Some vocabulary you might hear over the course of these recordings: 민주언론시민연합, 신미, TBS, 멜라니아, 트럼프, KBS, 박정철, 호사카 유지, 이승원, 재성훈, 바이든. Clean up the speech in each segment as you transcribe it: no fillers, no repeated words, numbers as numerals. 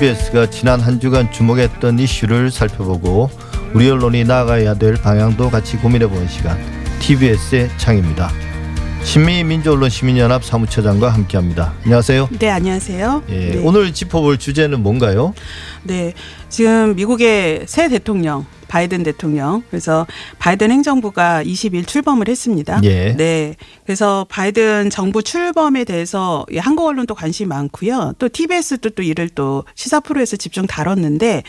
TBS가 지난 한 주간 주목했던 이슈를 살펴보고 우리 언론이 나아가야 될 방향도 같이 고민해보는 시간, TBS의 창입니다. 신미 민주언론시민연합 사무처장과 함께합니다. 안녕하세요. 네, 안녕하세요. 예, 네. 오늘 짚어볼 주제는 뭔가요? 네, 지금 미국의 새 대통령 바이든 대통령, 그래서 바이든 행정부가 20일 출범을 했습니다. 예. 네. 그래서 바이든 정부 출범에 대해서 한국 언론도 관심이 많고요. 또 TBS도 또 이를 또 시사 프로에서 집중 다뤘는데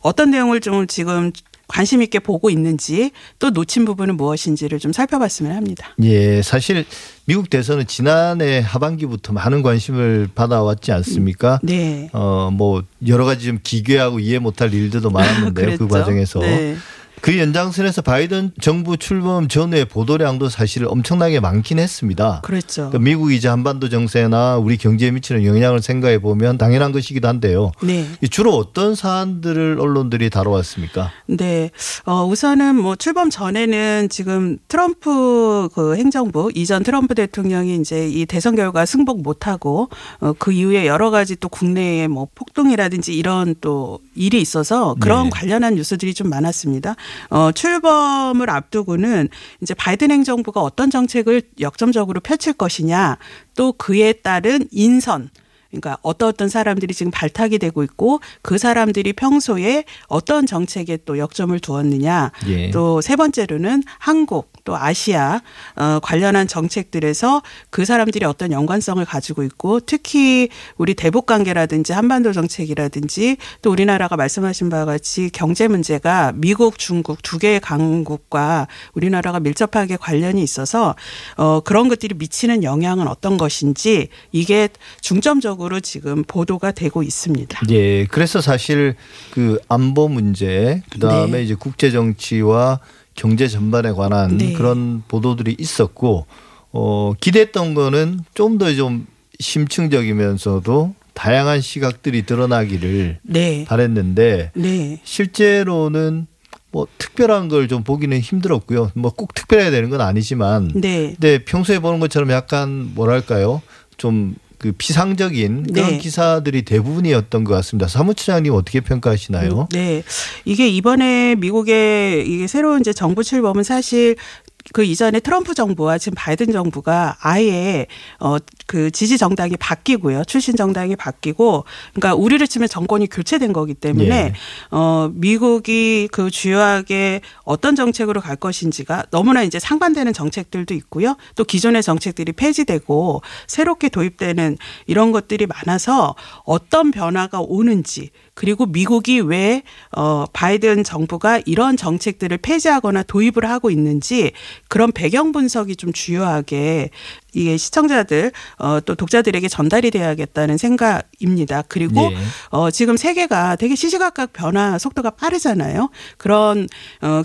어떤 내용을 좀 지금 관심 있게 보고 있는지 또 놓친 부분은 무엇인지를 좀 살펴봤으면 합니다. 예, 사실 미국 대선은 지난해 하반기부터 많은 관심을 받아왔지 않습니까? 네. 뭐 여러 가지 좀 기괴하고 이해 못할 일들도 많았는데요. 그 과정에서. 네. 그 연장선에서 바이든 정부 출범 전후의 보도량도 사실 엄청나게 많긴 했습니다. 그렇죠. 그러니까 미국 이제 한반도 정세나 우리 경제에 미치는 영향을 생각해 보면 당연한 것이기도 한데요. 네. 주로 어떤 사안들을 언론들이 다뤄왔습니까? 네. 우선은 뭐 출범 전에는 지금 트럼프 그 행정부 이전 트럼프 대통령이 이제 이 대선 결과 승복 못하고 그 이후에 여러 가지 또 국내에 뭐 폭동이라든지 이런 또 일이 있어서 그런 네. 관련한 뉴스들이 좀 많았습니다. 출범을 앞두고는 이제 바이든 행정부가 어떤 정책을 역점적으로 펼칠 것이냐, 또 그에 따른 인선, 그러니까 어떤 사람들이 지금 발탁이 되고 있고 그 사람들이 평소에 어떤 정책에 또 역점을 두었느냐, 예. 또 세 번째로는 한국 또 아시아 관련한 정책들에서 그 사람들이 어떤 연관성을 가지고 있고 특히 우리 대북 관계라든지 한반도 정책이라든지 또 우리나라가 말씀하신 바와 같이 경제 문제가 미국, 중국 두 개의 강국과 우리나라가 밀접하게 관련이 있어서 그런 것들이 미치는 영향은 어떤 것인지 이게 중점적으로 지금 보도가 되고 있습니다. 예, 그래서 사실 그 안보 문제 그다음에 네. 이제 국제 정치와 경제 전반에 관한 네. 그런 보도들이 있었고 기대했던 거는 좀 더 심층적이면서도 다양한 시각들이 드러나기를 네. 바랬는데 네. 실제로는 뭐 특별한 걸 좀 보기는 힘들었고요. 뭐 꼭 특별해야 되는 건 아니지만 네. 근데 평소에 보는 것처럼 약간 뭐랄까요? 좀 그 피상적인 그런 네. 기사들이 대부분이었던 것 같습니다. 사무처장님 어떻게 평가하시나요? 네, 이게 이번에 미국의 이게 새로운 이제 정부 출범은 사실 그 이전에 트럼프 정부와 지금 바이든 정부가 아예 그 지지 정당이 바뀌고요. 출신 정당이 바뀌고 그러니까 우리를 치면 정권이 교체된 거기 때문에 예. 미국이 그 주요하게 어떤 정책으로 갈 것인지가 너무나 이제 상반되는 정책들도 있고요. 또 기존의 정책들이 폐지되고 새롭게 도입되는 이런 것들이 많아서 어떤 변화가 오는지 그리고 미국이 왜 바이든 정부가 이런 정책들을 폐지하거나 도입을 하고 있는지 그런 배경 분석이 좀 주요하게 이게 시청자들 또 독자들에게 전달이 돼야겠다는 생각입니다. 그리고 예. 지금 세계가 되게 시시각각 변화 속도가 빠르잖아요. 그런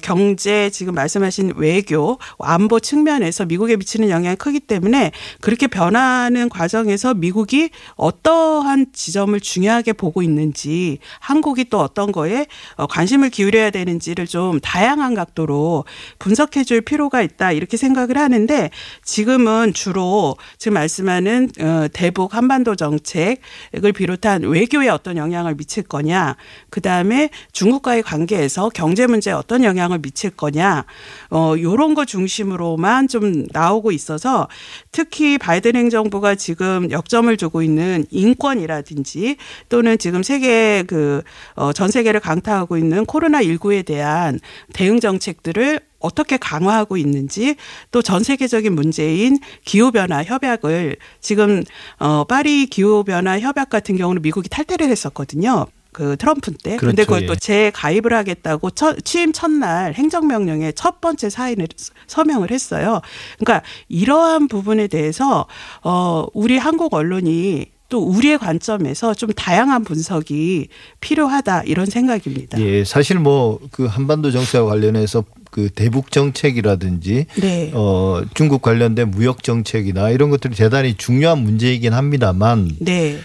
경제 지금 말씀하신 외교 안보 측면에서 미국에 미치는 영향이 크기 때문에 그렇게 변화하는 과정에서 미국이 어떠한 지점을 중요하게 보고 있는지 한국이 또 어떤 거에 관심을 기울여야 되는지를 좀 다양한 각도로 분석해 줄 필요가 있다 이렇게 생각을 하는데 지금은 주로 지금 말씀하는 대북 한반도 정책을 비롯한 외교에 어떤 영향을 미칠 거냐 그다음에 중국과의 관계에서 경제 문제에 어떤 영향을 미칠 거냐 이런 거 중심으로만 좀 나오고 있어서 특히 바이든 행정부가 지금 역점을 두고 있는 인권이라든지 또는 지금 세계 전 세계를 강타하고 있는 코로나19에 대한 대응 정책들을 어떻게 강화하고 있는지 또 전 세계적인 문제인 기후변화 협약을 지금 파리 기후변화 협약 같은 경우는 미국이 탈퇴를 했었거든요. 그 트럼프 때. 그런데 그렇죠. 그걸 또 재가입을 하겠다고 취임 첫날 행정명령의 첫 번째 사인을 서명을 했어요. 그러니까 이러한 부분에 대해서 우리 한국 언론이 또 우리의 관점에서 좀 다양한 분석이 필요하다 이런 생각입니다. 예, 사실 뭐 그 한반도 정세와 관련해서 그 대북 정책이라든지 네. 중국 관련된 무역 정책이나 이런 것들이 대단히 중요한 문제이긴 합니다만 네.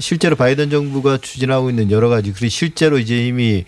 실제로 바이든 정부가 추진하고 있는 여러 가지 그리고 실제로 이제 이미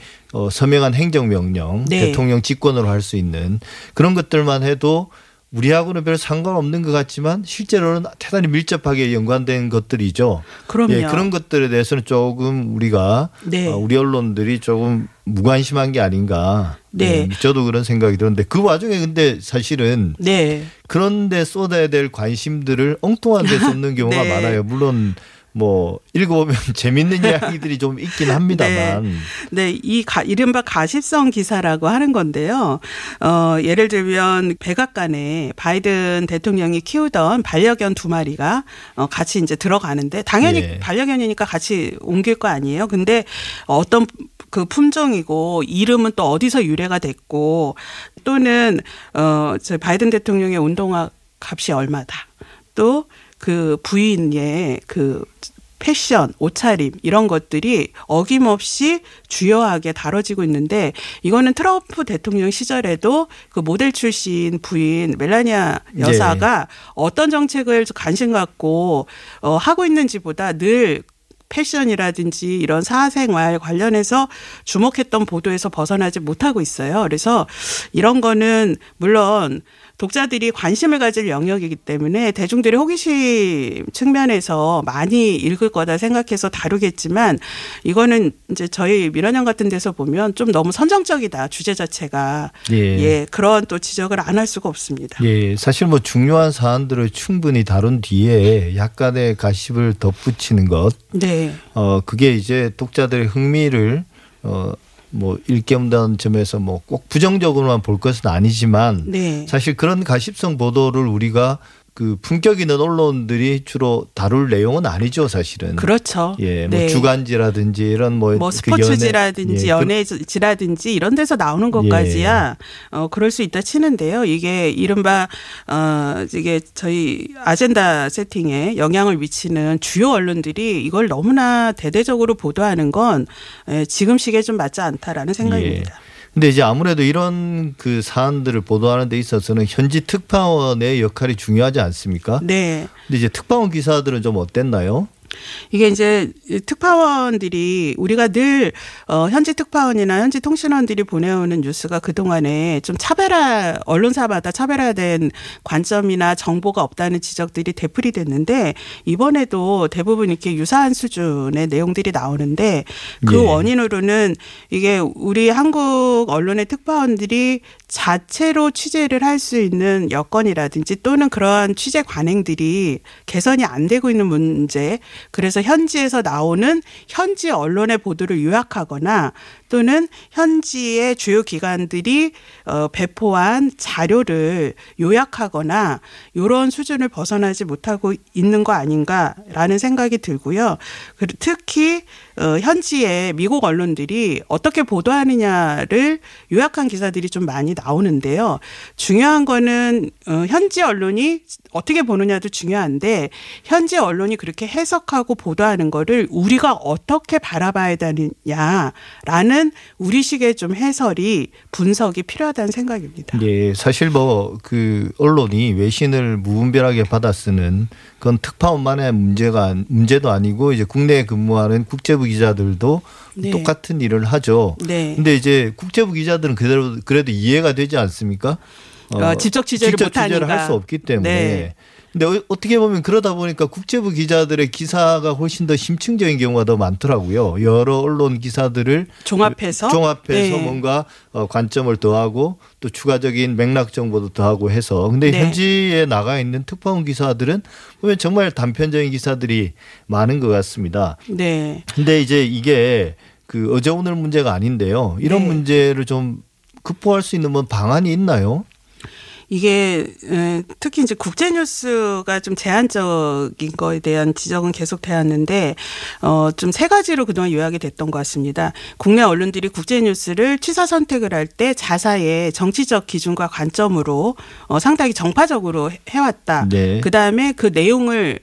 서명한 행정명령 네. 대통령 직권으로 할 수 있는 그런 것들만 해도 우리하고는 별 상관없는 것 같지만 실제로는 대단히 밀접하게 연관된 것들이죠. 그럼요. 예, 그런 것들에 대해서는 조금 우리가 네. 우리 언론들이 조금 무관심한 게 아닌가. 네. 저도 그런 생각이 드는데 그 와중에 근데 사실은 네. 그런 데 쏟아야 될 관심들을 엉뚱한 데 쏟는 경우가 네. 많아요. 물론 뭐 읽어보면 재밌는 이야기들이 좀 있긴 합니다만. 네, 네. 이 이른바 가시성 기사라고 하는 건데요. 예를 들면 백악관에 바이든 대통령이 키우던 반려견 2마리가 같이 이제 들어가는데 당연히 예. 반려견이니까 같이 옮길 거 아니에요. 근데 어떤 그 품종이고 이름은 또 어디서 유래가 됐고 또는 저 바이든 대통령의 운동화 값이 얼마다. 또 그 부인의 그 패션, 옷차림 이런 것들이 어김없이 주요하게 다뤄지고 있는데 이거는 트럼프 대통령 시절에도 그 모델 출신 부인 멜라니아 여사가 네. 어떤 정책을 관심 갖고 하고 있는지보다 늘 패션이라든지 이런 사생활 관련해서 주목했던 보도에서 벗어나지 못하고 있어요. 그래서 이런 거는 물론 독자들이 관심을 가질 영역이기 때문에 대중들의 호기심 측면에서 많이 읽을 거다 생각해서 다루겠지만 이거는 이제 저희 민원연 같은 데서 보면 좀 너무 선정적이다. 주제 자체가. 예. 예, 그런 또 지적을 안 할 수가 없습니다. 예, 사실 뭐 중요한 사안들을 충분히 다룬 뒤에 약간의 가십을 덧붙이는 것. 네. 그게 이제 독자들의 흥미를 뭐 일겸단 점에서 뭐 꼭 부정적으로만 볼 것은 아니지만 네. 사실 그런 가십성 보도를 우리가 그 품격 있는 언론들이 주로 다룰 내용은 아니죠, 사실은. 그렇죠. 예, 뭐 네. 주간지라든지 이런 뭐 스포츠지라든지 연예지라든지 이런 데서 나오는 것까지야 예. 그럴 수 있다 치는데요. 이게 이른바 이게 저희 아젠다 세팅에 영향을 미치는 주요 언론들이 이걸 너무나 대대적으로 보도하는 건 지금 시기에 좀 맞지 않다라는 생각입니다. 예. 근데 이제 아무래도 이런 그 사안들을 보도하는 데 있어서는 현지 특파원의 역할이 중요하지 않습니까? 네. 근데 이제 특파원 기사들은 좀 어땠나요? 이게 이제 특파원들이 우리가 늘 현지 특파원이나 현지 통신원들이 보내오는 뉴스가 그동안에 좀 언론사마다 차별화된 관점이나 정보가 없다는 지적들이 되풀이 됐는데 이번에도 대부분 이렇게 유사한 수준의 내용들이 나오는데 그 네. 원인으로는 이게 우리 한국 언론의 특파원들이 자체로 취재를 할 수 있는 여건이라든지 또는 그러한 취재 관행들이 개선이 안 되고 있는 문제 그래서 현지에서 나오는 현지 언론의 보도를 요약하거나 또는 현지의 주요 기관들이 배포한 자료를 요약하거나 이런 수준을 벗어나지 못하고 있는 거 아닌가라는 생각이 들고요. 특히 현지의 미국 언론들이 어떻게 보도하느냐를 요약한 기사들이 좀 많이 나오는데요. 중요한 거는 현지 언론이 어떻게 보느냐도 중요한데 현지 언론이 그렇게 해석하고 보도하는 거를 우리가 어떻게 바라봐야 되느냐라는 우리식의 좀 해설이 분석이 필요하다는 생각입니다. 예, 사실 뭐 그 언론이 외신을 무분별하게 받아쓰는 그건 특파원만의 문제도 아니고 이제 국내에 근무하는 국제부 기자들도 네. 똑같은 일을 하죠. 그런데 네. 이제 국제부 기자들은 그대로 그래도 이해가 되지 않습니까? 직접 취재를 할 수 없기 때문에. 근데 네. 어떻게 보면 그러다 보니까 국제부 기자들의 기사가 훨씬 더 심층적인 경우가 더 많더라고요. 여러 언론 기사들을 종합해서 네. 뭔가 관점을 더하고 또 추가적인 맥락 정보도 더하고 해서. 근데 네. 현지에 나가 있는 특파원 기사들은 보면 정말 단편적인 기사들이 많은 것 같습니다. 네. 근데 이제 이게 그 어제 오늘 문제가 아닌데요. 이런 네. 문제를 좀 극복할 수 있는 방안이 있나요? 이게 특히 이제 국제 뉴스가 좀 제한적인 거에 대한 지적은 계속 되었는데 좀 세 가지로 그동안 요약이 됐던 것 같습니다. 국내 언론들이 국제 뉴스를 취사 선택을 할 때 자사의 정치적 기준과 관점으로 상당히 정파적으로 해왔다. 네. 그다음에 그 내용을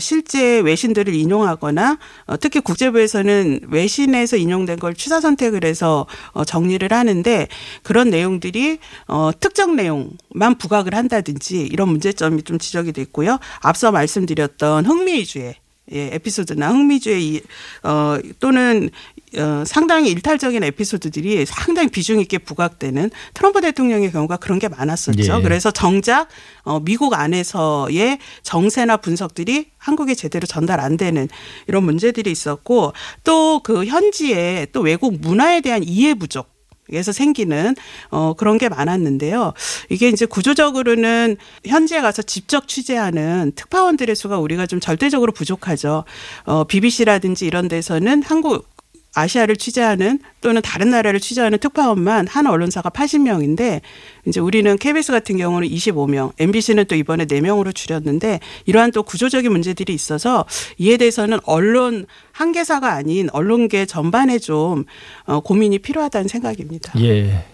실제 외신들을 인용하거나 특히 국제부에서는 외신에서 인용된 걸 취사 선택을 해서 정리를 하는데 그런 내용들이 특정 내용만 부각을 한다든지 이런 문제점이 좀 지적이 됐고요. 앞서 말씀드렸던 흥미 위주의 예, 에피소드나 흥미주의 또는 상당히 일탈적인 에피소드들이 상당히 비중 있게 부각되는 트럼프 대통령의 경우가 그런 게 많았었죠. 예. 그래서 정작 미국 안에서의 정세나 분석들이 한국에 제대로 전달 안 되는 이런 문제들이 있었고, 또 그 현지에 또 외국 문화에 대한 이해 부족 에서 생기는 그런 게 많았는데요. 이게 이제 구조적으로는 현지에 가서 직접 취재하는 특파원들의 수가 우리가 좀 절대적으로 부족하죠. BBC라든지 이런 데서는 한국 아시아를 취재하는 또는 다른 나라를 취재하는 특파원만 한 언론사가 80명인데 이제 우리는 KBS 같은 경우는 25명, MBC는 또 이번에 4명으로 줄였는데 이러한 또 구조적인 문제들이 있어서 이에 대해서는 언론 한 개사가 아닌 언론계 전반에 좀 고민이 필요하다는 생각입니다. 예.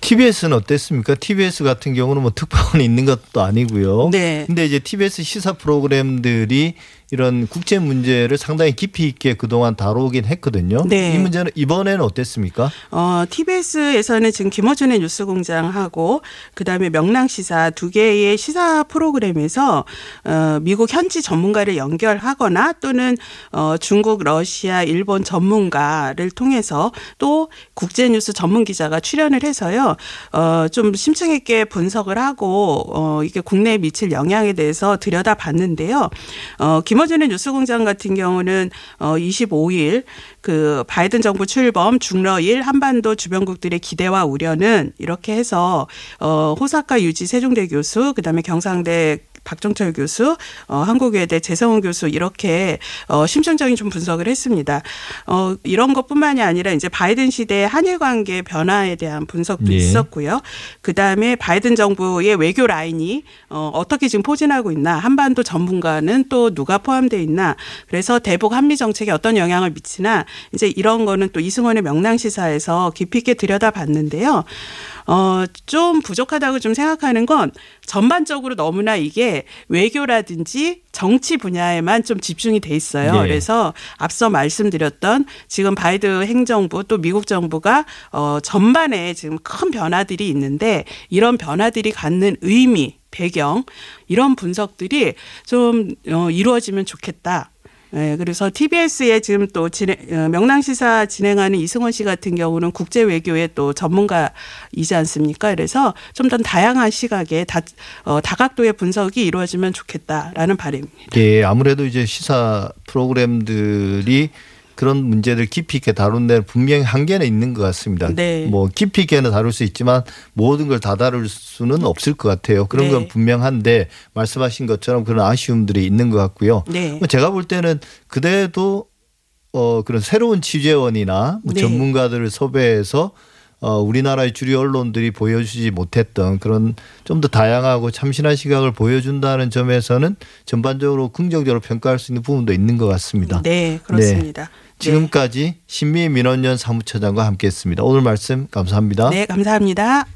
TBS는 어땠습니까? TBS 같은 경우는 뭐 특파원이 있는 것도 아니고요. 네. 근데 이제 TBS 시사 프로그램들이 이런 국제 문제를 상당히 깊이 있게 그동안 다루긴 했거든요. 네. 이 문제는 이번에는 어땠습니까? TBS에서는 지금 김어준의 뉴스공장하고 그다음에 명랑시사 두 개의 시사 프로그램에서 미국 현지 전문가를 연결하거나 또는 중국, 러시아, 일본 전문가를 통해서 또 국제뉴스 전문 기자가 출연을 해서요. 좀 심층 있게 분석을 하고 이게 국내에 미칠 영향에 대해서 들여다봤는데요. 김어준의 뉴스공장 같은 경우는 25일 그 바이든 정부 출범 중러일 한반도 주변국들의 기대와 우려는 이렇게 해서 호사카 유지 세종대 교수, 그다음에 경상대 박정철 교수, 한국외대 재성훈 교수 이렇게 심층적인 좀 분석을 했습니다. 이런 것뿐만이 아니라 이제 바이든 시대의 한일 관계 변화에 대한 분석도 예. 있었고요. 그다음에 바이든 정부의 외교 라인이 어떻게 지금 포진하고 있나, 한반도 전문가는 또 누가 포함되어 있나, 그래서 대북 한미 정책에 어떤 영향을 미치나, 이제 이런 거는 또 이승원의 명랑시사에서 깊이 있게 들여다봤는데요. 좀 부족하다고 좀 생각하는 건 전반적으로 너무나 이게 외교라든지 정치 분야에만 좀 집중이 돼 있어요. 네. 그래서 앞서 말씀드렸던 지금 바이든 행정부 또 미국 정부가 전반에 지금 큰 변화들이 있는데 이런 변화들이 갖는 의미, 배경 이런 분석들이 좀 이루어지면 좋겠다. 네, 그래서 TBS에 지금 또 명랑시사 진행하는 이승원 씨 같은 경우는 국제 외교의 또 전문가이지 않습니까? 그래서 좀 더 다양한 시각에 다각도의 분석이 이루어지면 좋겠다라는 바람입니다. 예, 아무래도 이제 시사 프로그램들이 그런 문제를 깊이 있게 다룬 데는 분명히 한계는 있는 것 같습니다. 네. 뭐 깊이 있게는 다룰 수 있지만 모든 걸 다 다룰 수는 없을 것 같아요. 그런 네. 건 분명한데 말씀하신 것처럼 그런 아쉬움들이 있는 것 같고요. 네. 제가 볼 때는 그대도 그런 새로운 취재원이나 뭐 네. 전문가들을 섭외해서 우리나라의 주류 언론들이 보여주지 못했던 그런 좀 더 다양하고 참신한 시각을 보여준다는 점에서는 전반적으로 긍정적으로 평가할 수 있는 부분도 있는 것 같습니다. 네, 그렇습니다. 네. 지금까지 신미민원연 사무처장과 함께했습니다. 오늘 말씀 감사합니다. 네, 감사합니다.